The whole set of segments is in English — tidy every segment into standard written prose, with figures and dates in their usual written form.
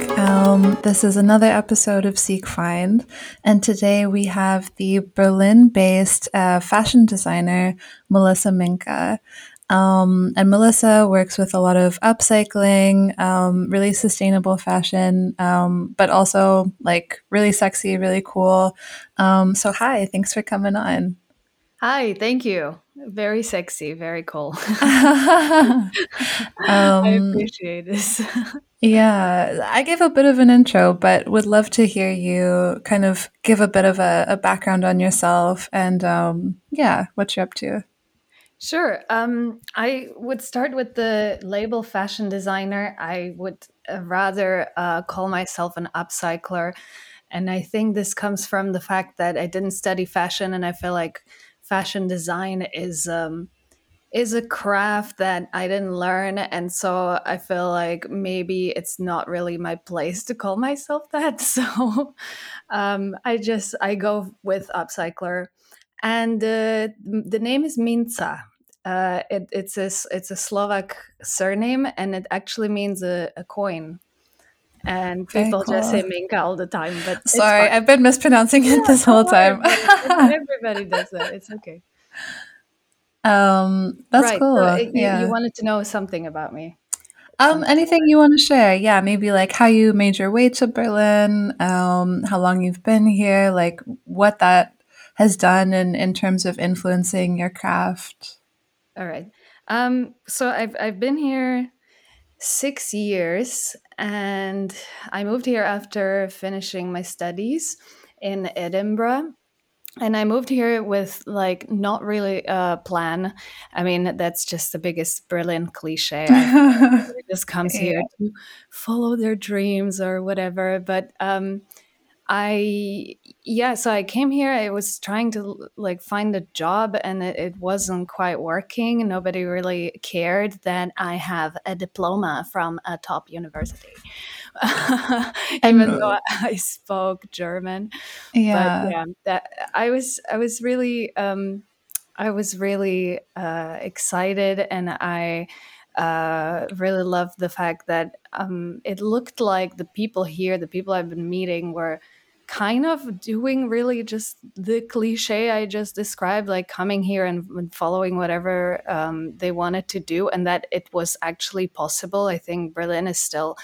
back. This is another episode of Seek Find, and today we have the Berlin-based fashion designer Melisa Minca. And Melisa works with a lot of upcycling, really sustainable fashion, but also like really sexy, really cool. So hi, thanks for coming on. Hi, thank you. Very sexy, very cool. I appreciate this. Yeah, I gave a bit of an intro, but would love to hear you kind of give a bit of a background on yourself and what you're up to. Sure. I would start with the label fashion designer. I would rather call myself an upcycler. And I think this comes from the fact that I didn't study fashion, and I feel like fashion design is a craft that I didn't learn. And so I feel like maybe it's not really my place to call myself that. So I go with upcycler. And the name is Minca. It's a Slovak surname, and it actually means a coin. And people just say Minca all the time. But sorry, I've been mispronouncing it this whole time. Everybody does that. It's okay. That's cool. So you wanted to know something about me. Anything you want to share? Yeah, maybe like how you made your way to Berlin, how long you've been here, like what that has done in terms of influencing your craft. All right. So I've been here 6 years, and I moved here after finishing my studies in Edinburgh. And I moved here with like not really a plan. I mean, that's just the biggest Berlin cliche. Everybody just comes here to follow their dreams or whatever. But so I came here. I was trying to like find a job, and it wasn't quite working. Nobody really cared that I have a diploma from a top university, even though I spoke German. Yeah, I was really excited, and I really loved the fact that it looked like the people here, the people I've been meeting, were kind of doing really just the cliche I just described, like coming here and following whatever they wanted to do, and that it was actually possible. I think Berlin is still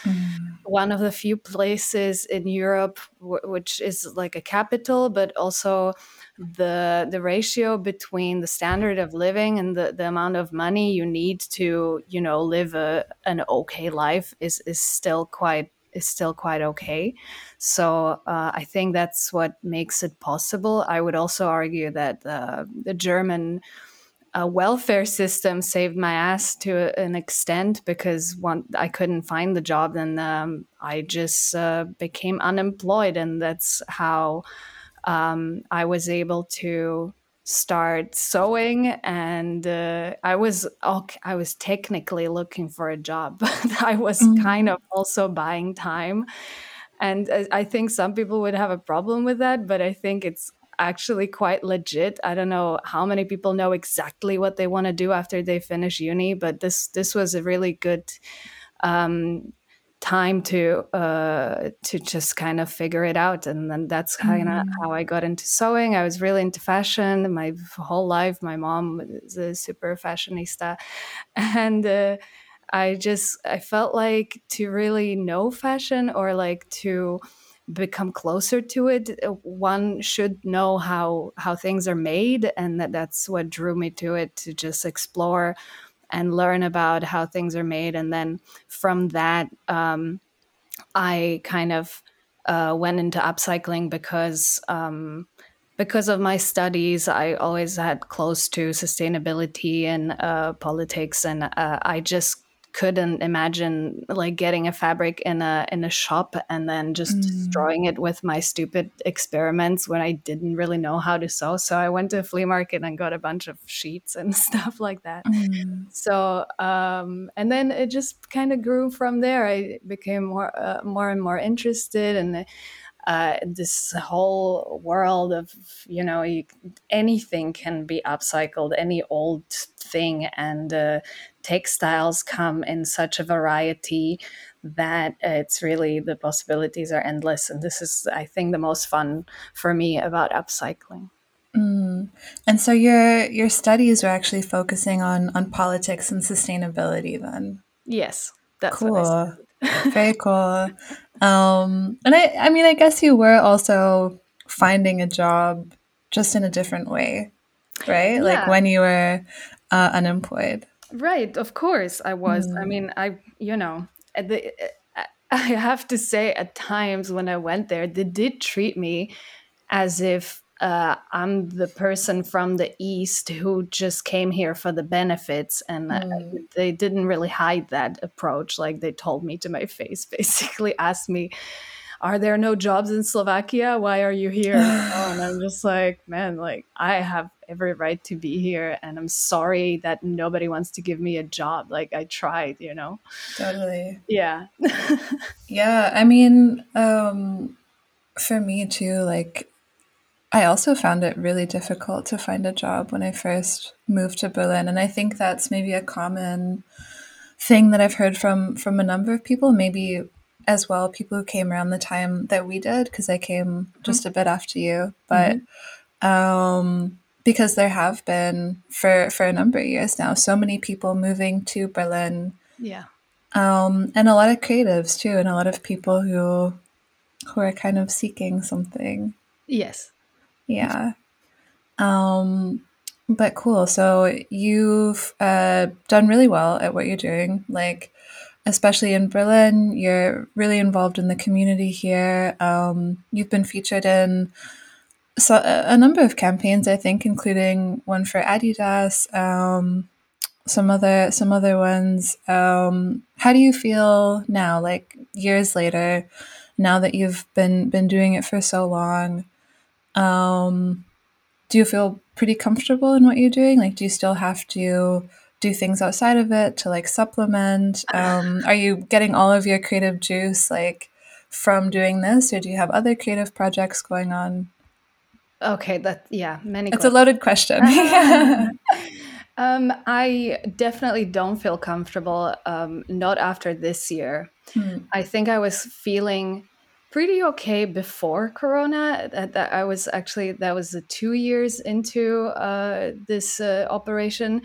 one of the few places in Europe which is like a capital, but also the ratio between the standard of living and the amount of money you need to, you know, live an okay life is still quite okay. So I think that's what makes it possible. I would also argue that the German welfare system saved my ass to an extent, because I couldn't find the job, and I just became unemployed, and that's how I was able to start sewing, and I was technically looking for a job, but I was kind of also buying time. And I think some people would have a problem with that, but I think it's actually quite legit. I don't know how many people know exactly what they want to do after they finish uni, but this was a really good time to just kind of figure it out. And then that's kind of how I got into sewing. I was really into fashion my whole life. My mom is a super fashionista, and I felt like to really know fashion, or like to become closer to it, one should know how things are made, and that's what drew me to it, to just explore and learn about how things are made. And then from that, I kind of went into upcycling because of my studies. I always had close to sustainability and politics, and I just couldn't imagine like getting a fabric in a shop and then just destroying it with my stupid experiments when I didn't really know how to sew. So I went to a flea market and got a bunch of sheets and stuff like that. So and then it just kind of grew from there. I became more and more interested, and this whole world of, you know, anything can be upcycled, any old thing, and textiles come in such a variety that it's really, the possibilities are endless. And this is, I think, the most fun for me about upcycling. Mm. And so your studies are actually focusing on politics and sustainability then? Yes, that's cool. What I studied. Very cool. And I mean, I guess you were also finding a job just in a different way, right? Yeah. Like when you were unemployed. Right. Of course I was. Mm. I mean, I have to say, at times when I went there, they did treat me as if I'm the person from the East who just came here for the benefits, and they didn't really hide that approach. Like, they told me to my face, basically asked me, are there no jobs in Slovakia? Why are you here? And I'm just like, man, like, I have every right to be here, and I'm sorry that nobody wants to give me a job. Like, I tried, you know? Totally. Yeah. Yeah. I mean, for me too, like, I also found it really difficult to find a job when I first moved to Berlin. And I think that's maybe a common thing that I've heard from a number of people, maybe as well people who came around the time that we did, because I came just a bit after you. But because there have been, for a number of years now, so many people moving to Berlin. Yeah. And a lot of creatives too, and a lot of people who are kind of seeking something. Yes. Yeah. But cool. So you've done really well at what you're doing, like, especially in Berlin. You're really involved in the community here. You've been featured in a number of campaigns, I think, including one for Adidas, some other ones. How do you feel now, like years later, now that you've been doing it for so long? Do you feel pretty comfortable in what you're doing? Like, do you still have to do things outside of it to, like, supplement? Are you getting all of your creative juice, like, from doing this, or do you have other creative projects going on? Okay. It's a loaded question. I definitely don't feel comfortable. Not after this year. I think I was feeling pretty okay before Corona. That was the 2 years into this operation.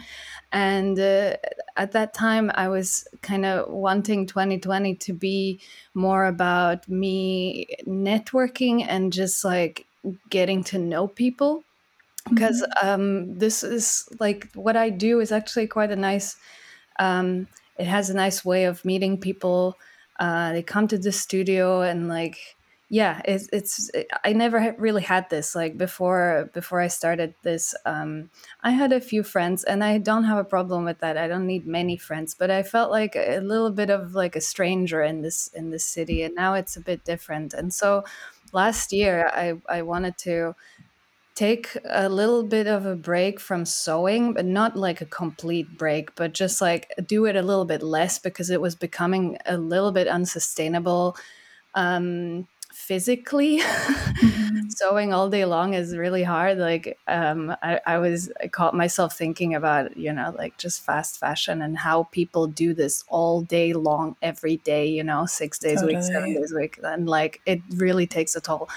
And at that time, I was kind of wanting 2020 to be more about me networking and just, like, getting to know people. Because this is, like, what I do is actually quite a nice, it has a nice way of meeting people. They come to the studio and, like, yeah, I never really had this, like, before I started this. I had a few friends, and I don't have a problem with that. I don't need many friends, but I felt like a little bit of, like, a stranger in this city, and now it's a bit different. And so last year I wanted to take a little bit of a break from sewing, but not like a complete break, but just, like, do it a little bit less, because it was becoming a little bit unsustainable physically. Mm-hmm. Sewing all day long is really hard. Like, I caught myself thinking about, you know, like, just fast fashion and how people do this all day long, every day, you know, 6 days a week, 7 days a week. And, like, it really takes a toll.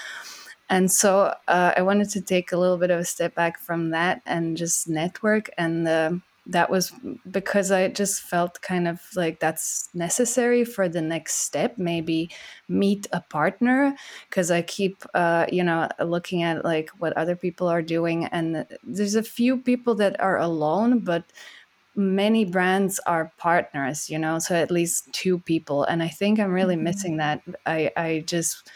And so I wanted to take a little bit of a step back from that and just network. And that was because I just felt kind of like that's necessary for the next step. Maybe meet a partner, because I keep, looking at, like, what other people are doing. And there's a few people that are alone, but many brands are partners, you know, so at least two people. And I think I'm really missing that. I just...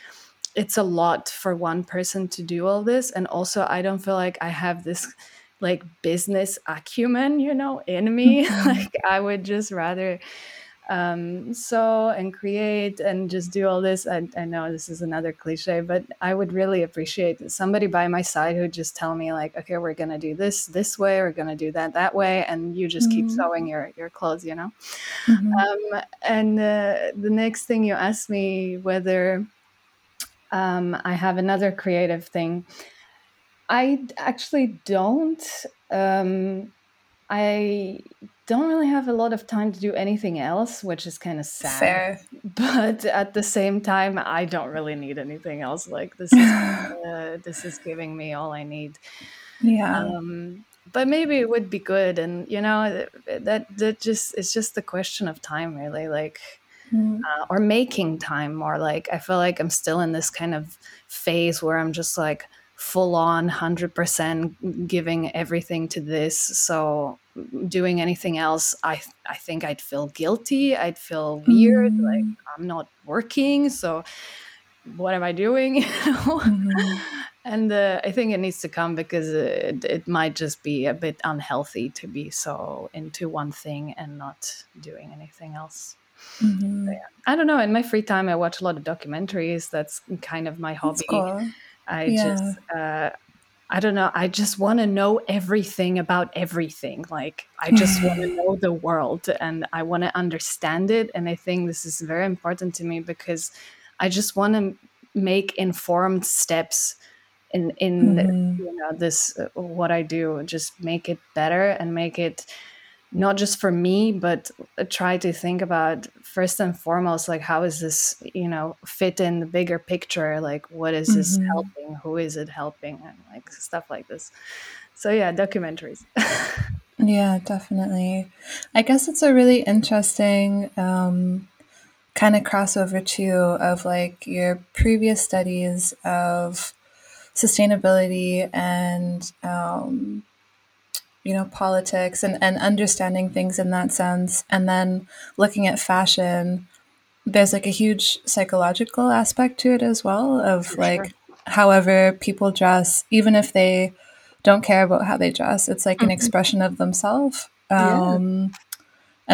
it's a lot for one person to do all this. And also, I don't feel like I have this, like, business acumen, you know, in me. Like, I would just rather sew and create and just do all this. I know this is another cliche, but I would really appreciate somebody by my side who just tell me, like, okay, we're going to do this way. We're going to do that way. And you just keep sewing your clothes, you know? The next thing you asked me, whether I have another creative thing. I actually don't. I don't really have a lot of time to do anything else, which is kind of sad. Fair. But at the same time, I don't really need anything else. Like this is giving me all I need. Yeah. But maybe it would be good, and you know, that just, it's just the question of time, really. Like. Or making time, or like, I feel like I'm still in this kind of phase where I'm just like full on 100% giving everything to this. So doing anything else, I think I'd feel guilty. I'd feel weird. Like I'm not working. So what am I doing? You know? And I think it needs to come, because it might just be a bit unhealthy to be so into one thing and not doing anything else. So, yeah. I don't know. In my free time, I watch a lot of documentaries. That's kind of my hobby. Cool. I don't know. I just want to know everything about everything. Like, I just want to know the world, and I want to understand it. And I think this is very important to me, because I just want to make informed steps in you know, this what I do. Just make it better and make it. Not just for me, but try to think about first and foremost, like, how is this, you know, fit in the bigger picture? Like, what is this helping? Who is it helping? And like stuff like this. So yeah, documentaries. Yeah, definitely. I guess it's a really interesting kind of crossover too, of like your previous studies of sustainability and, you know, politics and understanding things in that sense. And then looking at fashion, there's like a huge psychological aspect to it as well, of like, however people dress, even if they don't care about how they dress, it's like an expression of themselves. And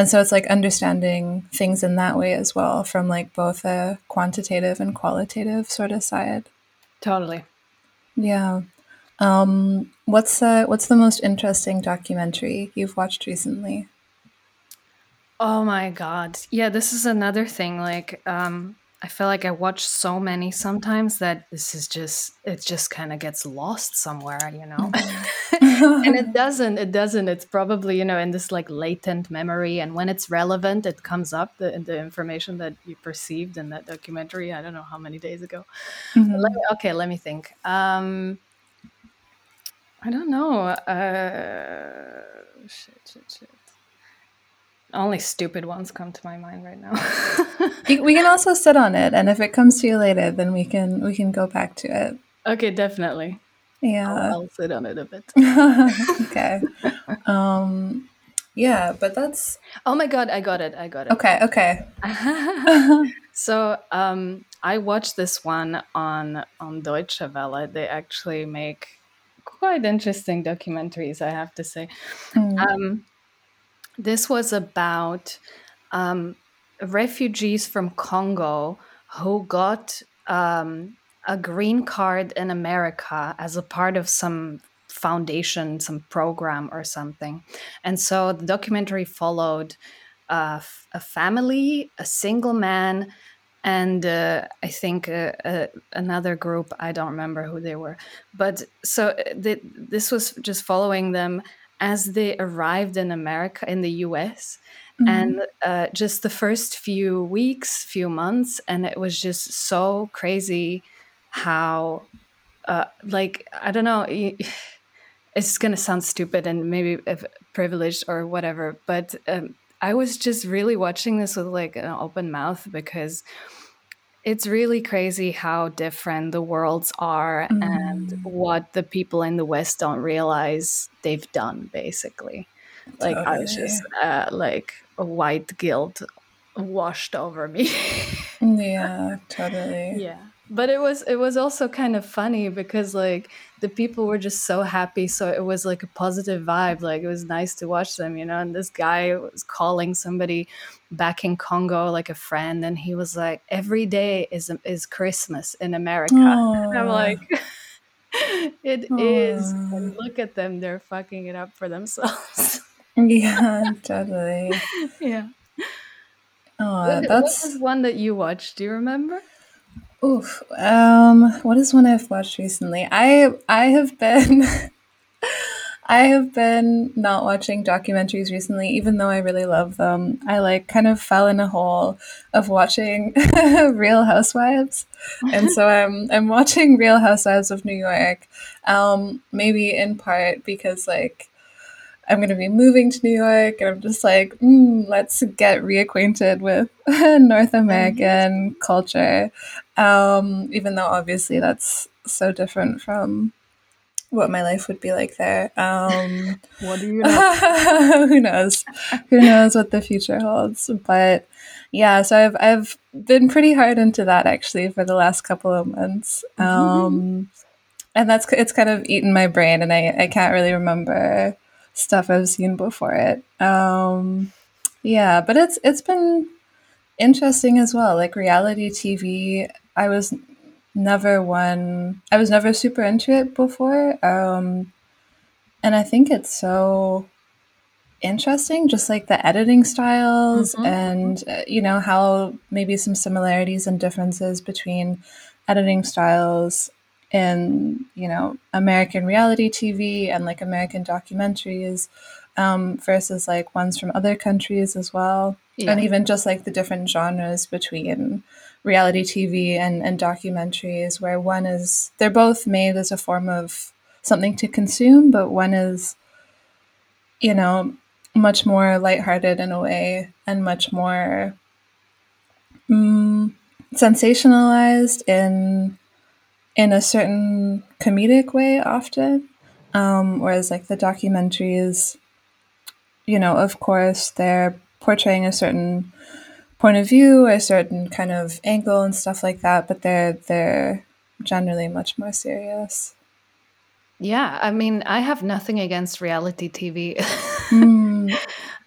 so it's like understanding things in that way as well, from like both a quantitative and qualitative sort of side. Totally. Yeah. What's the most interesting documentary you've watched recently? Oh my God. Yeah, this is another thing. Like, I feel like I watch so many sometimes that this is just, it just kind of gets lost somewhere, you know, and it doesn't, it's probably, you know, in this like latent memory, and when it's relevant, it comes up, the information that you perceived in that documentary, I don't know how many days ago. Let me think. I don't know. Shit. Only stupid ones come to my mind right now. We can also sit on it, and if it comes to you later, then we can go back to it. Okay, definitely. Yeah, I'll sit on it a bit. Okay. Yeah, but that's. Oh my God! I got it. Okay. So I watched this one on Deutsche Welle. They actually make. Quite interesting documentaries, I have to say. This was about refugees from Congo who got a green card in America as a part of some foundation, some program or something. And so the documentary followed a family, a single man, and I think another group, I don't remember who they were. But so this was just following them as they arrived in America, in the US, and just the first few months. And it was just so crazy how, like, I don't know, it's going to sound stupid and maybe privileged or whatever, but I was just really watching this with like an open mouth, because it's really crazy how different the worlds are and what the people in the West don't realize they've done, basically. Like, I was just like a white guilt washed over me. Yeah, totally. Yeah. But it was also kind of funny, because like the people were just so happy, so it was like a positive vibe. Like, it was nice to watch them, you know. And this guy was calling somebody back in Congo, like a friend, and he was like, "Every day is Christmas in America." Aww. And I'm like, "It is." And look at them; they're fucking it up for themselves. Yeah, totally. Yeah. Oh, that's one that you watched. Do you remember? Oof. What is one I've watched recently? I have been not watching documentaries recently, even though I really love them. I kind of fell in a hole of watching Real Housewives, and so I'm watching Real Housewives of New York. Maybe in part because I'm going to be moving to New York, and I'm just let's get reacquainted with North American culture, even though obviously that's so different from what my life would be like there. What do you know? Who knows? Who knows what the future holds? But yeah, so I've been pretty hard into that actually for the last couple of months. And it's kind of eaten my brain, and I can't really remember stuff I've seen before it. Yeah, but it's been interesting as well. Reality TV, I was never super into it before, and I think it's so interesting, just the editing styles and how maybe some similarities and differences between editing styles in American reality TV and American documentaries versus ones from other countries as well. Yeah. And even just the different genres between reality TV and documentaries, where they're both made as a form of something to consume, but one is, much more lighthearted in a way and much more sensationalized in a certain comedic way often. Whereas the documentaries, of course, they're portraying a certain point of view, a certain kind of angle and stuff like that, but they're generally much more serious. Yeah, I mean, I have nothing against reality TV.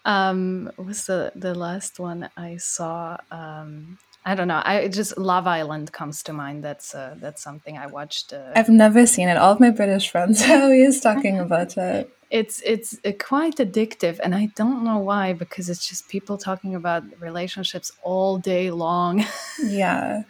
Was the last one I saw? I don't know. I just Love Island comes to mind. That's something I watched. I've never seen it. All of my British friends are always talking about it. It's quite addictive, and I don't know why, because it's just people talking about relationships all day long. Yeah.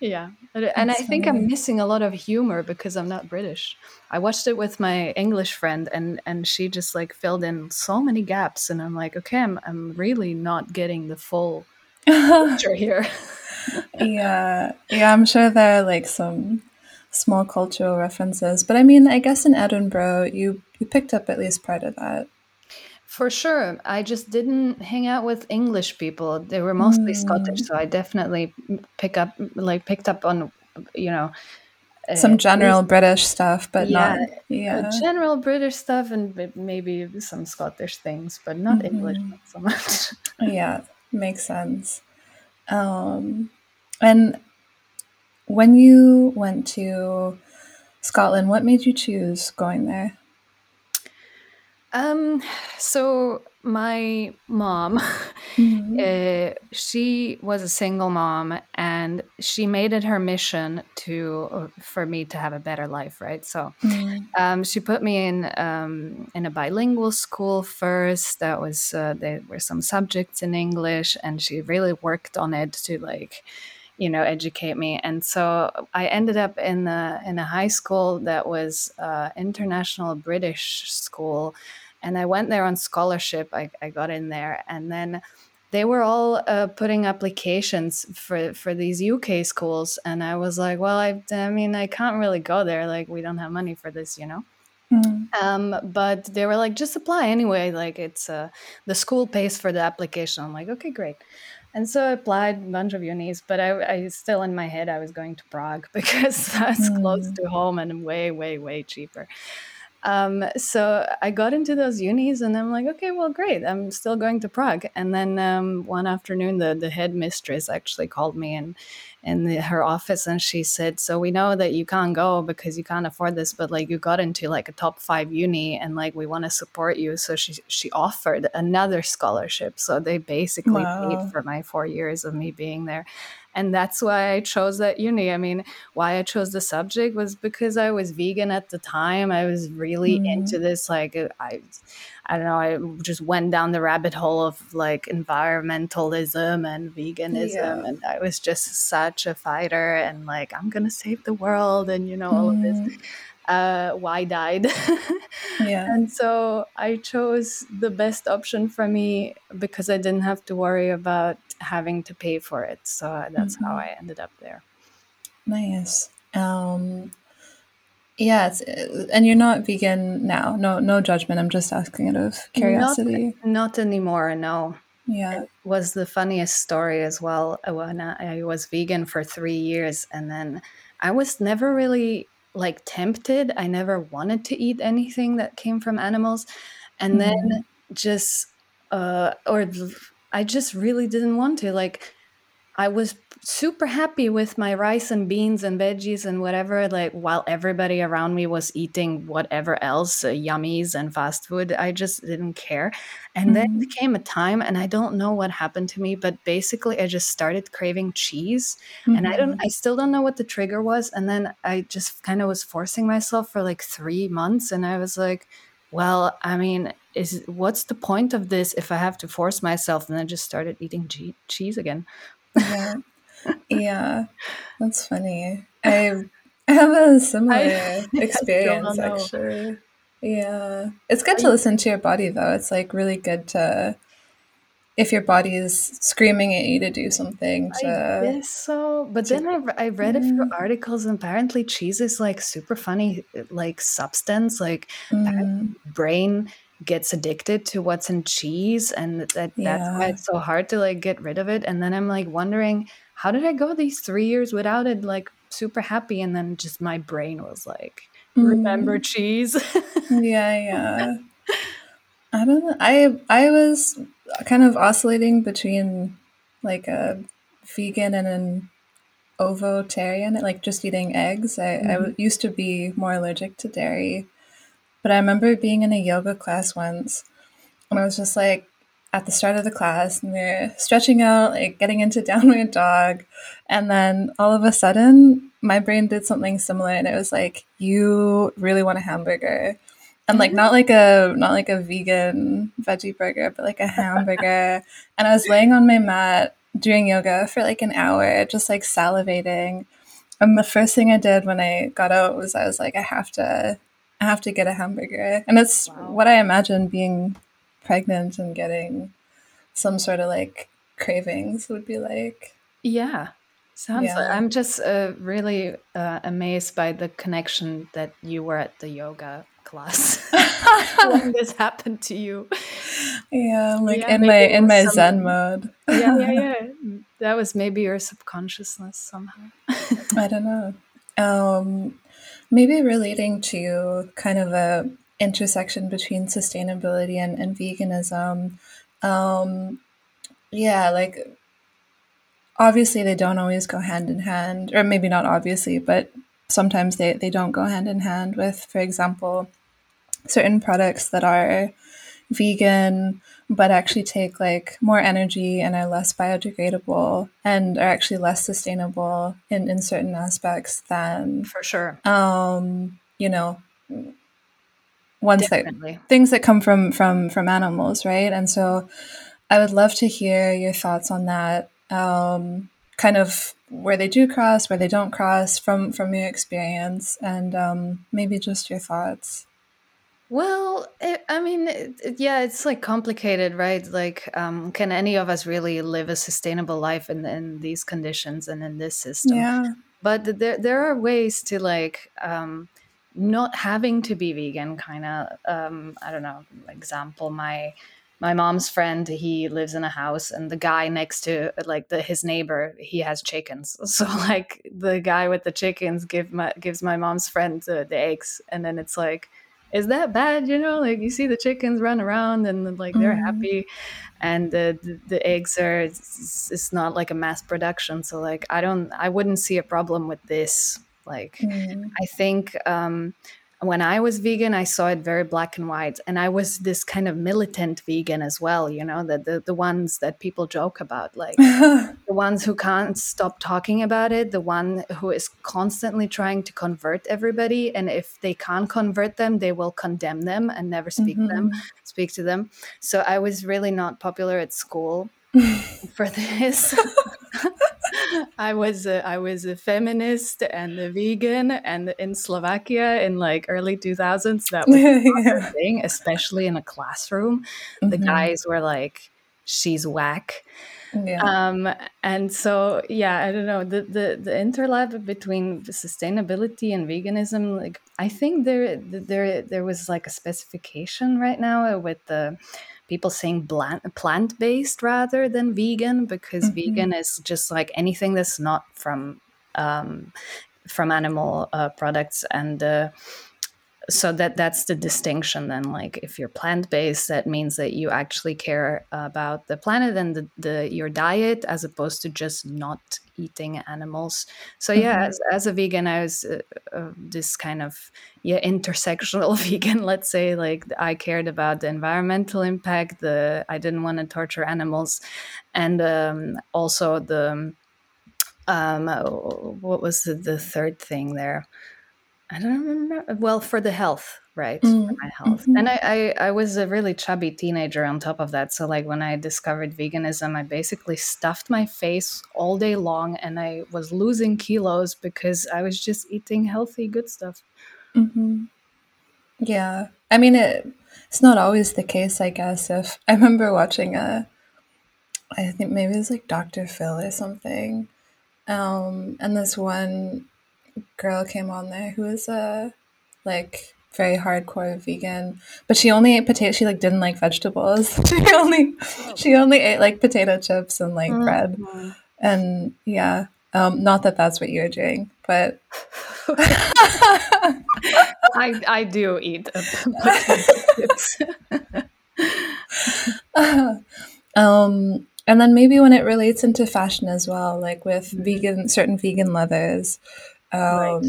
Yeah. And I think I'm missing a lot of humor because I'm not British. I watched it with my English friend, and she just filled in so many gaps, and I'm okay, I'm really not getting the full picture here. Yeah. Yeah, I'm sure there are some small cultural references. But I mean, I guess in Edinburgh, you picked up at least part of that. For sure. I just didn't hang out with English people. They were mostly Scottish, so I definitely picked up on, some general British stuff, but general British stuff and maybe some Scottish things, but not English, not so much. Yeah, makes sense. And when you went to Scotland, what made you choose going there? So my mom, she was a single mom, and she made it her mission for me to have a better life, right? So she put me in a bilingual school first. That was there were some subjects in English, and she really worked on it to educate me. And so I ended up in a high school that was international British school. And I went there on scholarship. I got in there. And then they were all putting applications for these UK schools. And I was like, well, I can't really go there. We don't have money for this, But they were like, just apply anyway. It's the school pays for the application. I'm like, okay, great. And so I applied a bunch of unis, but I still in my head I was going to Prague because that's close to home and way, way, way cheaper. So I got into those unis, and I'm like, okay, well, great. I'm still going to Prague. And then one afternoon, the headmistress actually called me in her office, and she said, so we know that you can't go because you can't afford this, but you got into a top 5 uni, and we want to support you. So she offered another scholarship. So they basically paid for my 4 years of me being there. And that's why I chose that uni. I mean, why I chose the subject was because I was vegan at the time. I was really into this. Like, I don't know, I just went down the rabbit hole of like environmentalism and veganism. Yeah. And I was just such a fighter and like, I'm going to save the world and, you know, all of this. Wide-eyed. Yeah. And so I chose the best option for me because I didn't have to worry about having to pay for it. So that's how I ended up there. Nice. Yes. And you're not vegan now. No judgment. I'm just asking out of curiosity. Not anymore. No. Yeah. It was the funniest story as well. When I was vegan for 3 years, and then I was never really like tempted. I never wanted to eat anything that came from animals. And then just, I just really didn't want to. Like, I was super happy with my rice and beans and veggies and whatever, like while everybody around me was eating whatever else, yummies and fast food. I just didn't care. And then there came a time, and I don't know what happened to me, but basically I just started craving cheese, and I still don't know what the trigger was. And then I just kind of was forcing myself for like 3 months, and I was like, well, I mean, what's the point of this if I have to force myself? And I just started eating cheese again. Yeah, that's funny. I have a similar experience, actually. Yeah, it's good to listen to your body, though. It's like really good to, if your body is screaming at you to do something. I guess so. But then I read a few articles, and apparently cheese is like super funny, like substance, like brain gets addicted to what's in cheese, and that's why it's so hard to like get rid of it. And then I'm like wondering, how did I go these 3 years without it, like super happy, and then just my brain was like, remember cheese. Yeah. I don't know. I was kind of oscillating between like a vegan and an ovotarian, like just eating eggs. I used to be more allergic to dairy. But I remember being in a yoga class once, and I was just like at the start of the class, and we were stretching out, like getting into downward dog. And then all of a sudden, my brain did something similar, and it was like, you really want a hamburger. And like not like a vegan veggie burger, but like a hamburger. And I was laying on my mat doing yoga for like an hour, just like salivating. And the first thing I did when I got out was I was like, I have to get a hamburger. And it's what I imagine being pregnant and getting some sort of like cravings would be like. Yeah. Sounds like I'm just really amazed by the connection that you were at the yoga class when this happened to you. Yeah, in my Zen mode. Yeah. That was maybe your subconsciousness somehow. I don't know. Maybe relating to kind of a intersection between sustainability and veganism. Like obviously they don't always go hand in hand, or maybe not obviously, but sometimes they don't go hand in hand with, for example, certain products that are vegan but actually take like more energy and are less biodegradable and are actually less sustainable in certain aspects than, for sure, you know, ones definitely. That things that come from animals, right? And so I would love to hear your thoughts on that, kind of where they do cross, where they don't cross, from your experience, and maybe just your thoughts. Well, it's like complicated, right? Like, can any of us really live a sustainable life in these conditions and in this system? Yeah. But there are ways to like not having to be vegan, kind of, I don't know, example, my mom's friend, he lives in a house, and the guy next to, like, his neighbor, he has chickens. So, like, the guy with the chickens gives my mom's friend the eggs, and then it's like, is that bad? You know, like, you see the chickens run around and like they're happy, and the eggs are, it's not like a mass production. So like, I wouldn't see a problem with this. Like, I think When I was vegan, I saw it very black and white. And I was this kind of militant vegan as well, you know, the ones that people joke about, like the ones who can't stop talking about it, the one who is constantly trying to convert everybody. And if they can't convert them, they will condemn them and never speak to them. So I was really not popular at school for this. I was a feminist and a vegan, and in Slovakia in like early 2000s, that was a thing, especially in a classroom. Mm-hmm. The guys were like, "She's whack," and so I don't know, the interlap between sustainability and veganism. Like I think there was like a specification right now with the people saying plant-based rather than vegan, because vegan is just like anything that's not from animal products. And so that's the distinction then. Like if you're plant-based, that means that you actually care about the planet and your diet, as opposed to just not eating animals. So as a vegan, I was this kind of intersectional vegan, let's say. Like I cared about the environmental impact, I didn't want to torture animals, and also what was the third thing there? I don't remember. Well, for the health, right? For my health. And I was a really chubby teenager on top of that. So like when I discovered veganism, I basically stuffed my face all day long, and I was losing kilos because I was just eating healthy, good stuff. Mm-hmm. Yeah. I mean, it's not always the case, I guess. If I remember watching I think maybe it was like Dr. Phil or something. And this one girl came on there who was like very hardcore vegan, but she only ate potatoes. She like didn't like vegetables. She only ate like potato chips and like bread. And not that's what you're doing, but I do eat potato chips. And then maybe when it relates into fashion as well, like with certain vegan leathers. Right.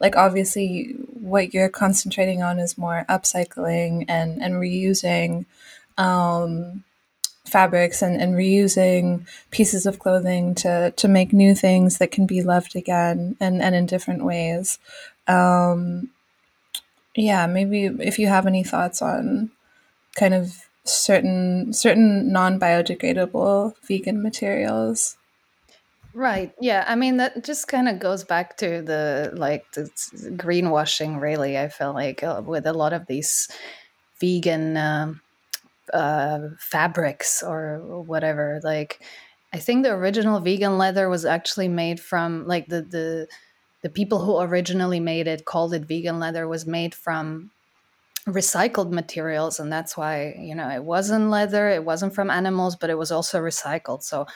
Like obviously what you're concentrating on is more upcycling and reusing fabrics and reusing pieces of clothing to make new things that can be loved again and in different ways. Maybe if you have any thoughts on kind of certain non-biodegradable vegan materials. Right. Yeah. I mean, that just kind of goes back to the greenwashing, really. I feel like with a lot of these vegan fabrics or whatever, like I think the original vegan leather was actually made from like the people who originally made it, called it vegan leather, was made from recycled materials. And that's why, you know, it wasn't leather. It wasn't from animals, but it was also recycled. So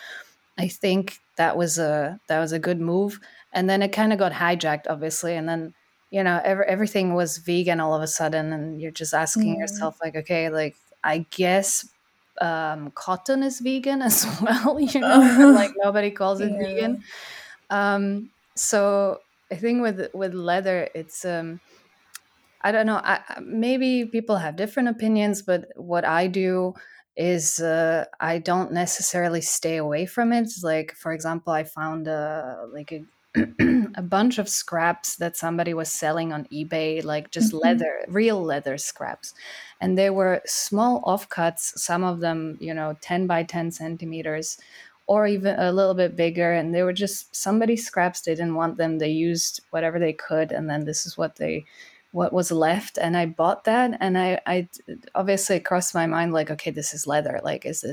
I think that was a good move, and then it kind of got hijacked, obviously, and then you know everything was vegan all of a sudden, and you're just asking yourself like, okay, like I guess cotton is vegan as well, you know, like nobody calls it vegan. So I think with leather, it's I don't know. Maybe people have different opinions, but what I do is I don't necessarily stay away from it. Like, for example, I found a bunch of scraps that somebody was selling on eBay, like just leather, real leather scraps. And they were small offcuts, some of them, you know, 10 by 10 centimeters or even a little bit bigger. And they were just somebody's scraps. They didn't want them. They used whatever they could. And then this is what was left. And I bought that, and I obviously crossed my mind like, okay, this is leather. Like, is this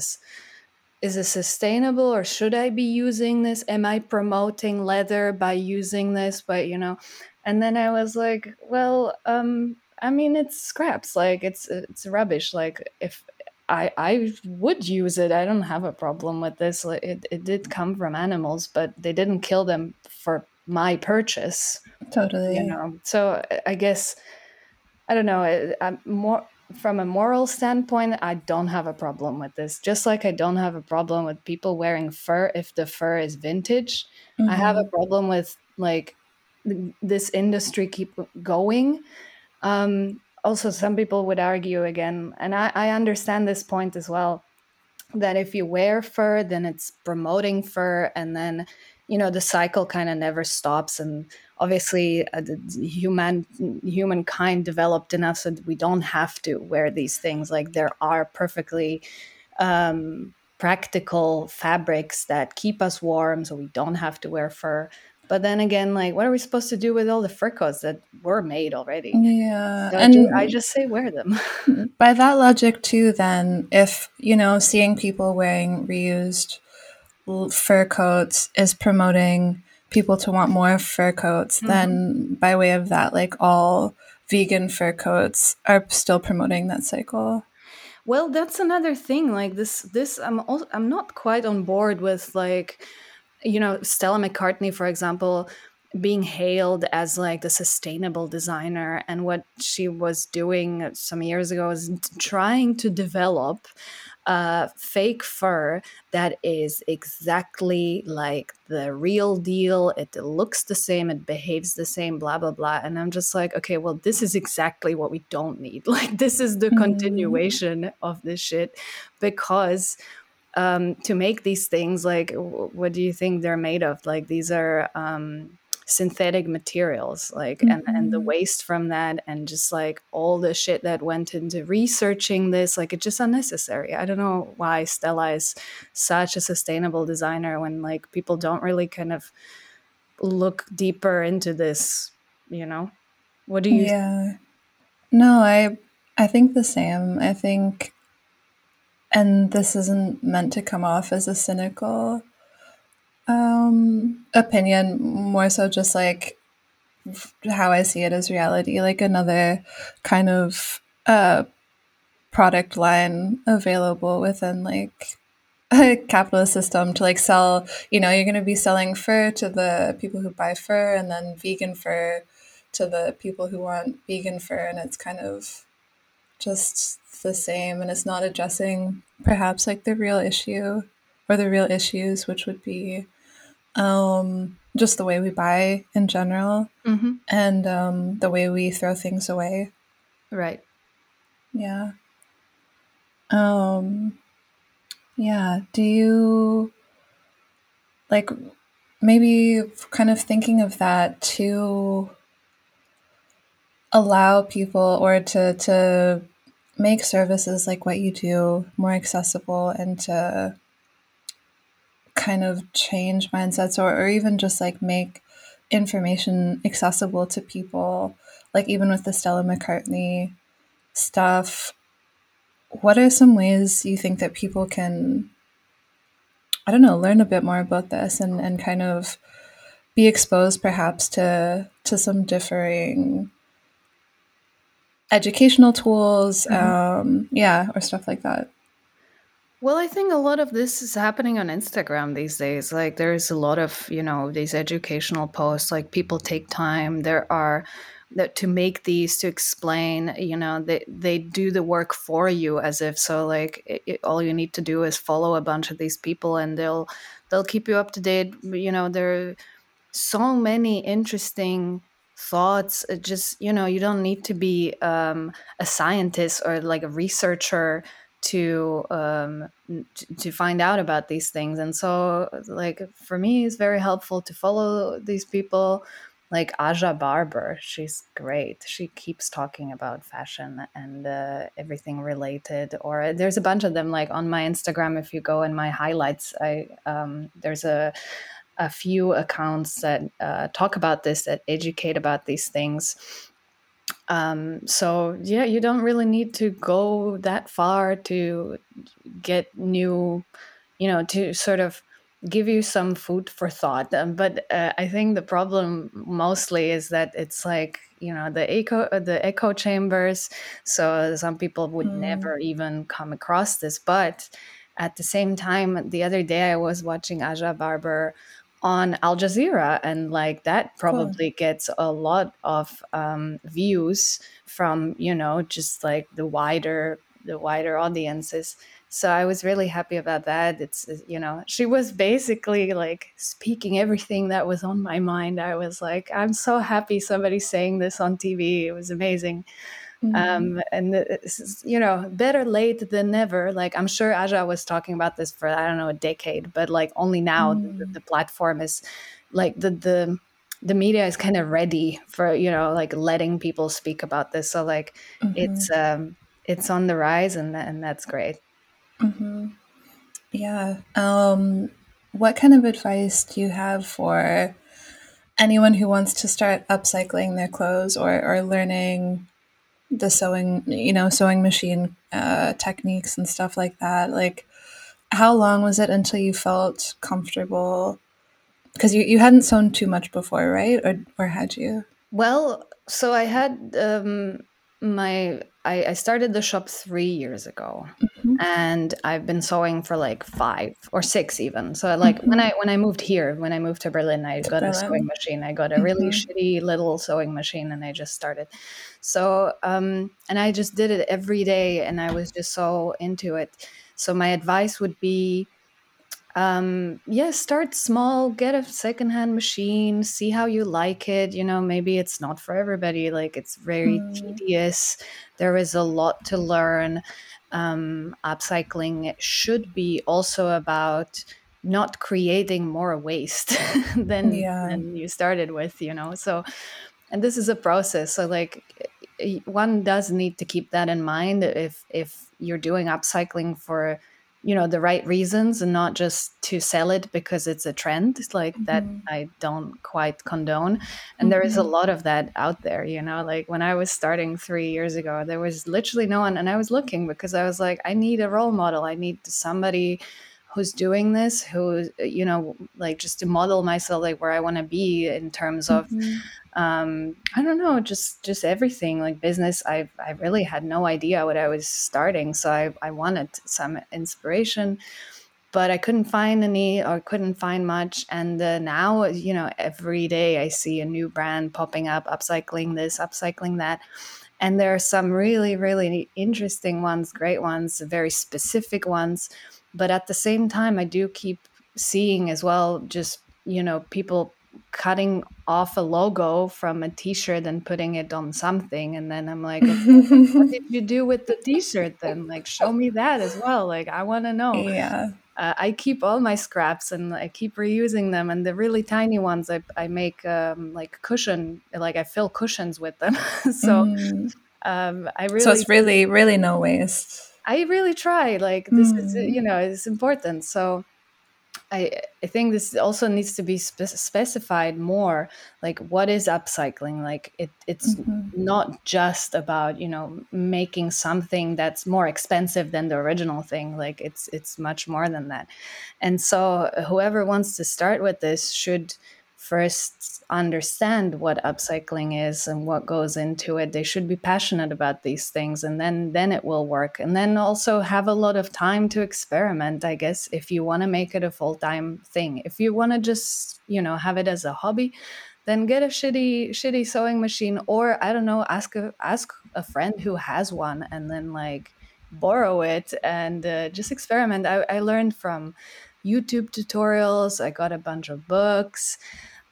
sustainable, or should I be using this? Am I promoting leather by using this? But, you know, and then I was like, well, I mean, it's scraps, like it's rubbish. Like if I would use it, I don't have a problem with this. Like it did come from animals, but they didn't kill them for my purchase. Totally. You know, so I guess, I don't know, I'm more from a moral standpoint, I don't have a problem with this. Just like I don't have a problem with people wearing fur if the fur is vintage. I have a problem with like this industry keep going Also, some people would argue again, and I understand this point as well, that if you wear fur, then it's promoting fur, and then, you know, the cycle kind of never stops. And obviously, humankind developed enough so that we don't have to wear these things. Like, there are perfectly practical fabrics that keep us warm, so we don't have to wear fur. But then again, like, what are we supposed to do with all the fur coats that were made already? Yeah. So and I just say wear them. By that logic too, then, if, you know, seeing people wearing reused fur coats is promoting people to want more fur coats, mm-hmm. then by way of that, like, all vegan fur coats are still promoting that cycle. Well, that's another thing. Like, this I'm not quite on board with, like, you know, Stella McCartney, for example, being hailed as like the sustainable designer, and what she was doing some years ago is trying to develop fake fur that is exactly like the real deal. It looks the same, it behaves the same, blah, blah, blah. And I'm just like, okay, well, this is exactly what we don't need. Like, this is the continuation of this shit, because to make these things, like, what do you think they're made of? Like, these are synthetic materials, like, and the waste from that, and just like all the shit that went into researching this, like, it's just unnecessary. I don't know why Stella is such a sustainable designer when, like, people don't really kind of look deeper into this, you know? What do you think? No, I think the same. I think... And this isn't meant to come off as a cynical opinion, more so just like how I see it as reality, like another kind of product line available within like a capitalist system to like sell, you know, you're going to be selling fur to the people who buy fur, and then vegan fur to the people who want vegan fur. And it's kind of just the same, and it's not addressing perhaps like the real issue or the real issues, which would be just the way we buy in general, and the way we throw things away, right? Do you, like, maybe kind of thinking of that to allow people, or to make services like what you do more accessible, and to kind of change mindsets, or even just like make information accessible to people, like even with the Stella McCartney stuff, what are some ways you think that people can, I don't know, learn a bit more about this and kind of be exposed perhaps to some differing educational tools, or stuff like that? Well, I think a lot of this is happening on Instagram these days. Like, there's a lot of, you know, these educational posts, like people take time. There are... that to make these, to explain, you know, they do the work for you, as if, so like all you need to do is follow a bunch of these people, and they'll keep you up to date. You know, there are so many interesting thoughts. It just, you know, you don't need to be a scientist or like a researcher to find out about these things. And so, like, for me, it's very helpful to follow these people, like Aja Barber. She's great. She keeps talking about fashion and everything related. Or there's a bunch of them, like on my Instagram. If you go in my highlights, there's a few accounts that talk about this, that educate about these things. So yeah, you don't really need to go that far to get new, you know, to sort of give you some food for thought. But I think the problem mostly is that it's like, you know, the echo chambers. So some people would never even come across this. But at the same time, the other day I was watching Aja Barber on Al Jazeera, and like that probably gets a lot of views from, you know, just like the wider audiences So I was really happy about that. It's, you know, she was basically like speaking everything that was on my mind. I was like, I'm so happy somebody's saying this on TV. It was amazing. Mm-hmm. And it's, you know, better late than never. Like, I'm sure Aja was talking about this for, I don't know, a decade, but like only now the platform is like the media is kind of ready for, you know, like letting people speak about this. So like it's on the rise and that's great. Mm-hmm. Yeah. What kind of advice do you have for anyone who wants to start upcycling their clothes or learning the sewing, you know, sewing machine techniques and stuff like that? Like, how long was it until you felt comfortable? Because you hadn't sewn too much before, right? Or had you? Well, so I had I started the shop 3 years ago. Mm-hmm. And I've been sewing for like 5 or 6 even. So like when I moved to Berlin, I got a sewing machine. I got a really shitty little sewing machine and I just started. So, and I just did it every day and I was just so into it. So my advice would be, start small, get a secondhand machine, see how you like it. You know, maybe it's not for everybody. Like, it's very tedious. There is a lot to learn. Upcycling should be also about not creating more waste than you started with, you know? So, and this is a process. So like one does need to keep that in mind if you're doing upcycling for, you know, the right reasons and not just to sell it because it's a trend. It's like that I don't quite condone. And there is a lot of that out there, you know, like when I was starting 3 years ago, there was literally no one. And I was looking because I was like, I need a role model. I need somebody who's doing this, who, you know, like just to model myself, like where I want to be in terms of, I don't know, just everything like business. I really had no idea what I was starting. So I wanted some inspiration, but I couldn't find any or couldn't find much. And now, you know, every day I see a new brand popping up, upcycling this, upcycling that. And there are some really, really interesting ones, great ones, very specific ones. But at the same time, I do keep seeing as well, just, you know, people cutting off a logo from a T-shirt and putting it on something. And then I'm like, what did you do with the T-shirt then? Like, show me that as well. Like, I want to know. Yeah. I keep all my scraps and I keep reusing them. And the really tiny ones I make like cushion, like I fill cushions with them. So it's really, really no waste. I really try, like this is, you know, it's important. So I think this also needs to be specified more, like what is upcycling? Like it's not just about, you know, making something that's more expensive than the original thing. Like it's much more than that. And so whoever wants to start with this should first understand what upcycling is and what goes into it. They should be passionate about these things, and then it will work. And then also have a lot of time to experiment, I guess, if you want to make it a full-time thing. If you want to just, you know, have it as a hobby, then get a shitty sewing machine, or I don't know, ask a friend who has one and then like borrow it and just experiment. I learned from YouTube tutorials. I got a bunch of books,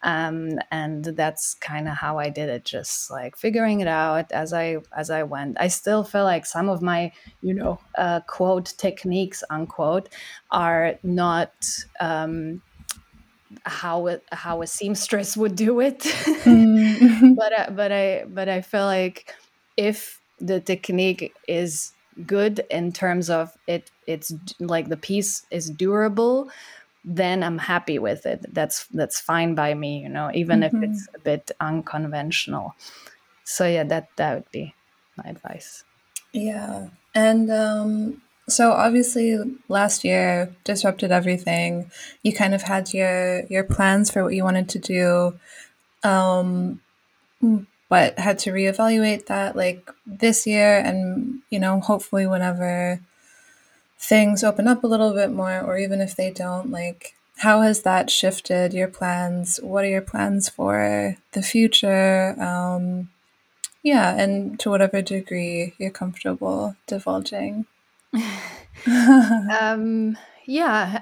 and that's kind of how I did it, just like figuring it out as I went. I still feel like some of my, you know, quote techniques unquote are not how a seamstress would do it. But I feel like if the technique is good in terms of it's like the piece is durable, then I'm happy with it. That's fine by me, you know, even if it's a bit unconventional. So yeah, that would be my advice. Yeah. And so obviously last year disrupted everything. You kind of had your plans for what you wanted to do, but had to reevaluate that like this year, and, you know, hopefully whenever things open up a little bit more, or even if they don't, like, how has that shifted your plans? What are your plans for the future? And to whatever degree you're comfortable divulging. Yeah,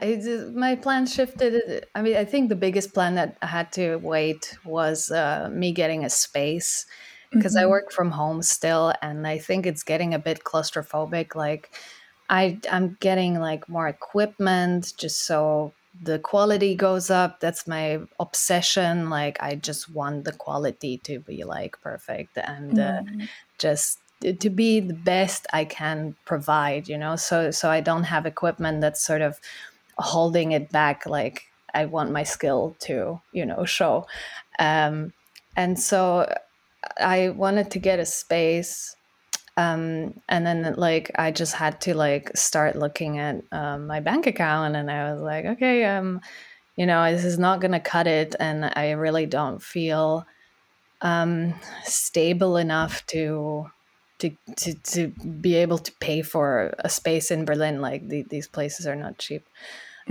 my plan shifted. I mean, I think the biggest plan that I had to wait was me getting a space, because I work from home still, and I think it's getting a bit claustrophobic. Like, I'm getting like more equipment just so the quality goes up. That's my obsession. Like, I just want the quality to be like perfect and just to be the best I can provide, you know? So I don't have equipment that's sort of holding it back. Like, I want my skill to, you know, show. And so I wanted to get a space. And then like, I just had to like start looking at my bank account, and I was like, okay, you know, this is not going to cut it. And I really don't feel stable enough to be able to pay for a space in Berlin. Like these places are not cheap.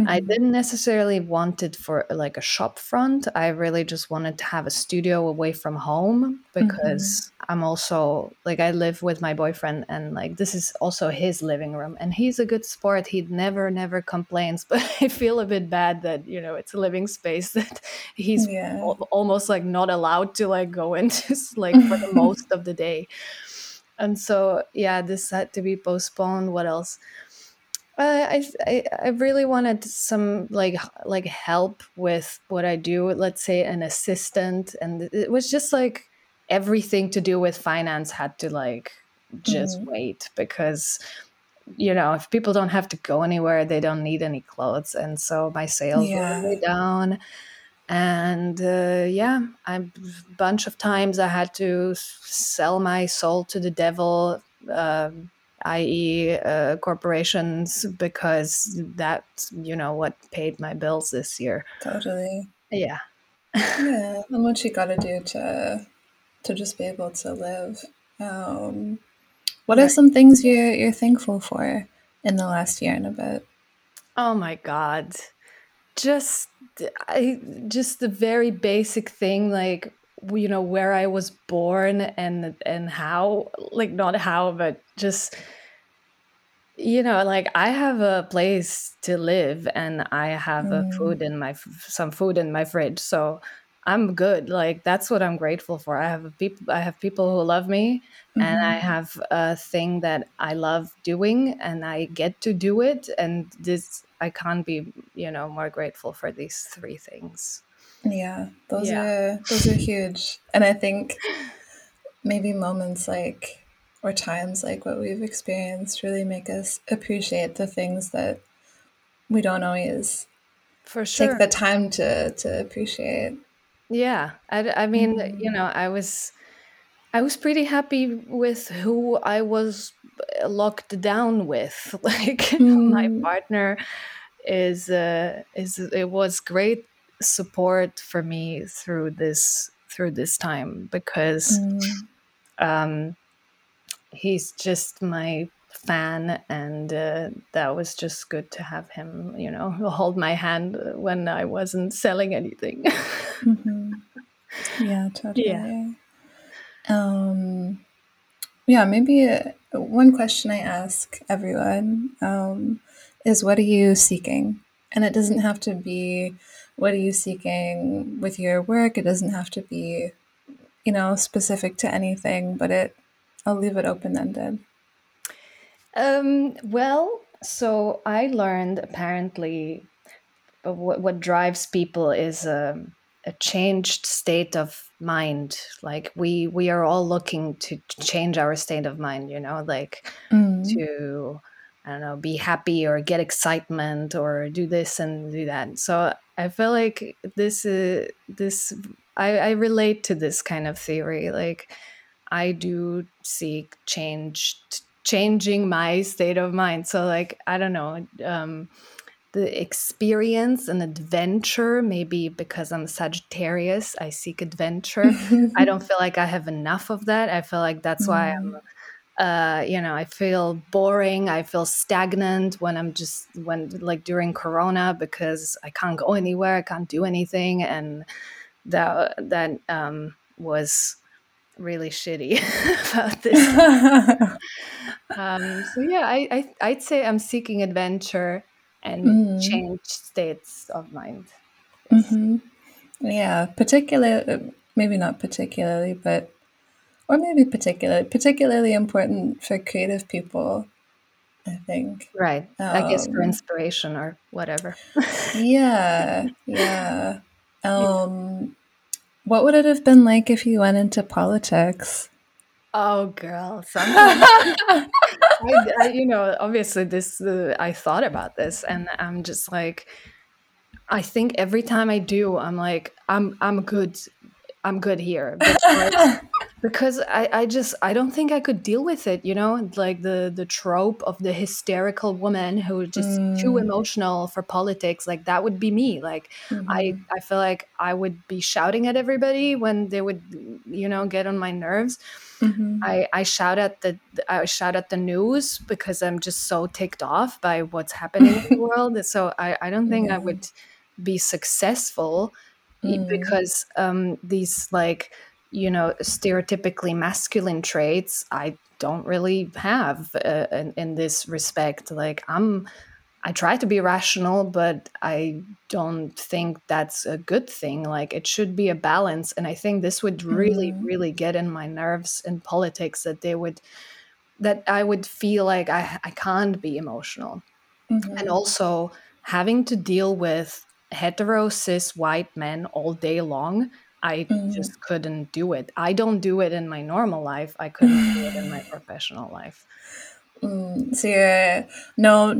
I didn't necessarily want it for like a shop front. I really just wanted to have a studio away from home, because I'm also like, I live with my boyfriend, and like this is also his living room, and he's a good sport. He never complains, but I feel a bit bad that, you know, it's a living space that he's almost like not allowed to like go into like for the most of the day. And so, yeah, this had to be postponed. What else? I really wanted some like help with what I do, let's say an assistant. And it was just like everything to do with finance had to like just wait, because, you know, if people don't have to go anywhere, they don't need any clothes. And so my sales were way down. And a bunch of times I had to sell my soul to the devil, i.e. corporations, because that's, you know, what paid my bills this year. Totally. Yeah. Yeah, and what you got to do to just be able to live. What are some things you're thankful for in the last year and a bit? Oh my God. Just the very basic thing, like, you know, where I was born and how, like, not how, but just, you know, like I have a place to live, and I have a food in my some food in my fridge, so I'm good. Like, that's what I'm grateful for. I have people who love me, and I have a thing that I love doing, and I get to do it. And this, I can't be, you know, more grateful for these three things. Yeah, those are huge. And I think maybe moments like, or times like what we've experienced really make us appreciate the things that we don't always take the time to appreciate. Yeah, I mean, you know, I was pretty happy with who I was locked down with. Like, my partner was great support for me through this time, because he's just my fan, and that was just good to have him, you know, hold my hand when I wasn't selling anything. Yeah, totally. Yeah. Maybe one question I ask everyone is, what are you seeking? And it doesn't have to be, what are you seeking with your work? It doesn't have to be, you know, specific to anything, but I'll leave it open-ended. Well, so I learned apparently what drives people is a changed state of mind. Like we are all looking to change our state of mind, you know, like to, I don't know, be happy or get excitement or do this and do that. So I feel like I relate to this kind of theory. Like, I do seek changing my state of mind. So like, I don't know, the experience and adventure, maybe because I'm Sagittarius, I seek adventure. I don't feel like I have enough of that. I feel like that's why I'm, you know, I feel boring. I feel stagnant when I'm just, like during Corona, because I can't go anywhere. I can't do anything. And that was really shitty about this. So yeah, I'd say I'm seeking adventure and change states of mind. Mm-hmm. Yeah, particularly important for creative people, I think. Right. I guess for inspiration or whatever. Yeah. What would it have been like if you went into politics? Oh, girl. I you know, obviously this, I thought about this and I'm just like, I think every time I do, I'm like, I'm good here. But like, because I don't think I could deal with it, you know, like the trope of the hysterical woman who just too emotional for politics, like that would be me. Like I feel like I would be shouting at everybody when they would, you know, get on my nerves. Mm-hmm. I shout at the news because I'm just so ticked off by what's happening in the world. So I don't think I would be successful because these like, you know, stereotypically masculine traits I don't really have in this respect. Like I try to be rational, but I don't think that's a good thing. Like it should be a balance. And I think this would really, really get in my nerves in politics, that I would feel like I can't be emotional. Mm-hmm. And also having to deal with hetero cis white men all day long, I just couldn't do it. I don't do it in my normal life. I couldn't do it in my professional life. So you're no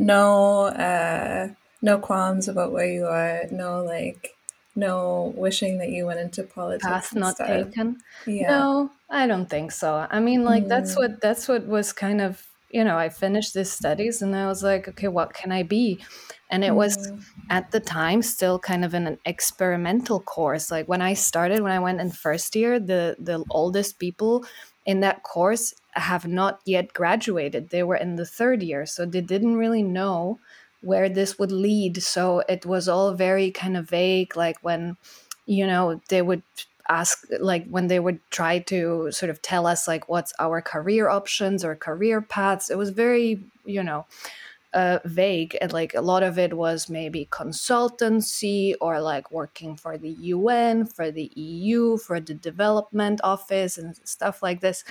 qualms about where you are. No, like, no wishing that you went into politics. Path not taken. Yeah. No, I don't think so. I mean, like that's what was kind of, you know, I finished these studies and I was like, okay, what can I be? And it was at the time still kind of an experimental course. Like when I went in first year, the oldest people in that course have not yet graduated. They were in the third year. So they didn't really know where this would lead. So it was all very kind of vague. Like when, you know, they would ask, like when they would try to sort of tell us like what's our career options or career paths, it was very, you know, vague, and like a lot of it was maybe consultancy or like working for the UN, for the EU, for the development office and stuff like this.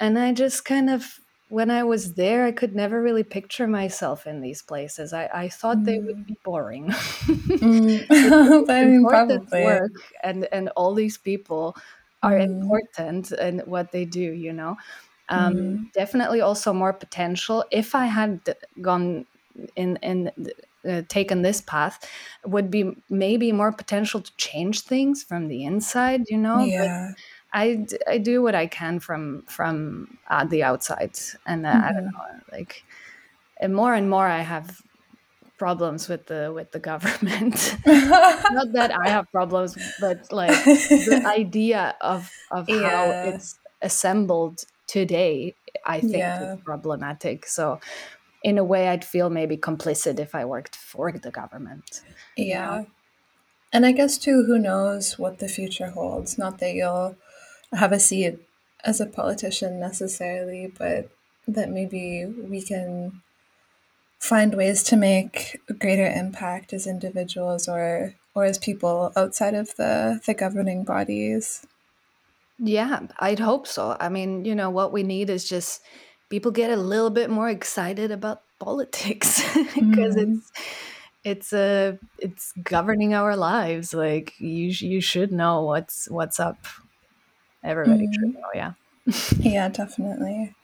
And I just kind of, when I was there, I could never really picture myself in these places. I thought they would be boring. I mean, probably. Work and all these people are important in what they do, you know. Definitely also more potential. If I had gone taken this path, would be maybe more potential to change things from the inside, you know. Yeah. But I do what I can from the outside, and I don't know, like, and more I have problems with the government. Not that I have problems, but like the idea of how it's assembled today, I think it's problematic. So in a way, I'd feel maybe complicit if I worked for the government. Yeah. And I guess too, who knows what the future holds? Not that you'll have a seat as a politician necessarily, but that maybe we can find ways to make a greater impact as individuals or as people outside of the governing bodies. Yeah, I'd hope so. I mean, you know, what we need is just people get a little bit more excited about politics because it's governing our lives. Like you should know what's up. Everybody should know, yeah. Yeah, definitely.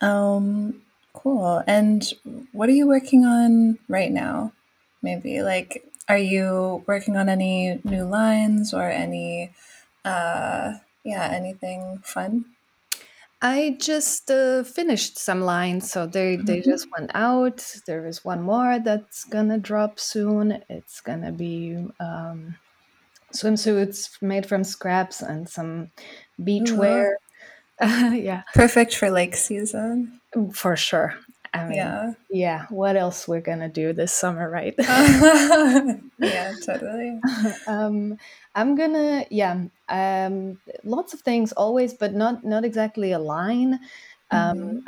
Cool. And what are you working on right now? Maybe like, are you working on any new lines or any anything fun? I just finished some lines, so they just went out. There is one more that's gonna drop soon. It's gonna be swimsuits made from scraps and some beachwear. Yeah, perfect for lake season for sure. I mean, yeah, what else we're going to do this summer, right? Yeah, totally. I'm going to, lots of things always, but not exactly a line. Mm-hmm.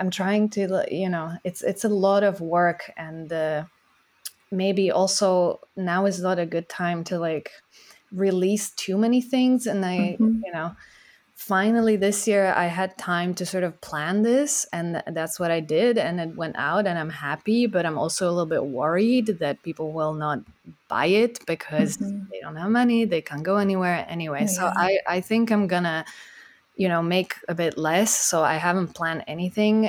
I'm trying to, it's a lot of work, and maybe also now is not a good time to like release too many things. And I, finally this year I had time to sort of plan this, and that's what I did. And it went out, and I'm happy, but I'm also a little bit worried that people will not buy it because they don't have money. They can't go anywhere anyway. Yeah. So I think I'm going to, make a bit less. So I haven't planned anything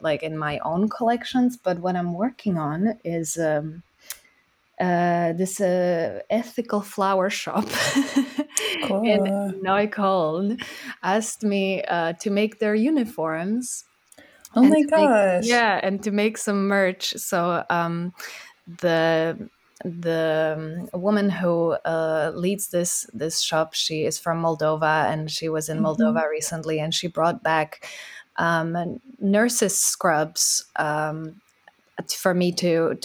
like in my own collections, but what I'm working on is this ethical flower shop in Neukölln asked me to make their uniforms. Oh my gosh. And to make some merch. So the woman who leads this shop, she is from Moldova, and she was in Moldova recently, and she brought back nurses' scrubs for me to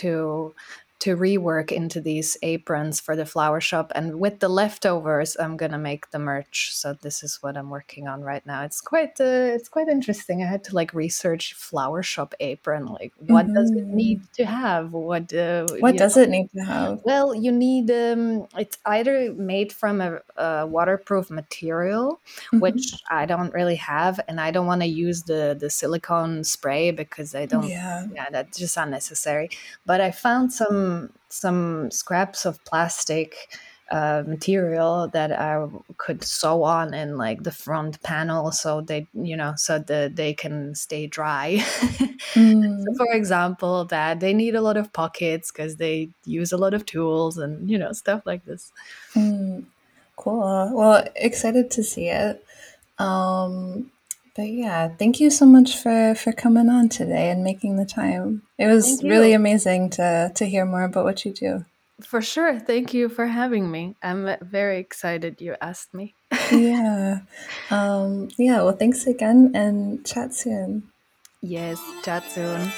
rework into these aprons for the flower shop. And with the leftovers, I'm gonna make the merch. So this is what I'm working on right now. It's quite interesting. I had to like research flower shop apron, like what does it need to have? What does it need to have? Well, you need it's either made from a waterproof material, which I don't really have, and I don't want to use the silicone spray because I don't. Yeah, that's just unnecessary. But I found some scraps of plastic material that I could sew on in like the front panel, so they they can stay dry. So for example, that they need a lot of pockets because they use a lot of tools and stuff like this. Cool. Well, excited to see it. But yeah, thank you so much for coming on today and making the time. It was really amazing to hear more about what you do. For sure. Thank you for having me. I'm very excited you asked me. Yeah. Well, thanks again, and chat soon. Yes, chat soon.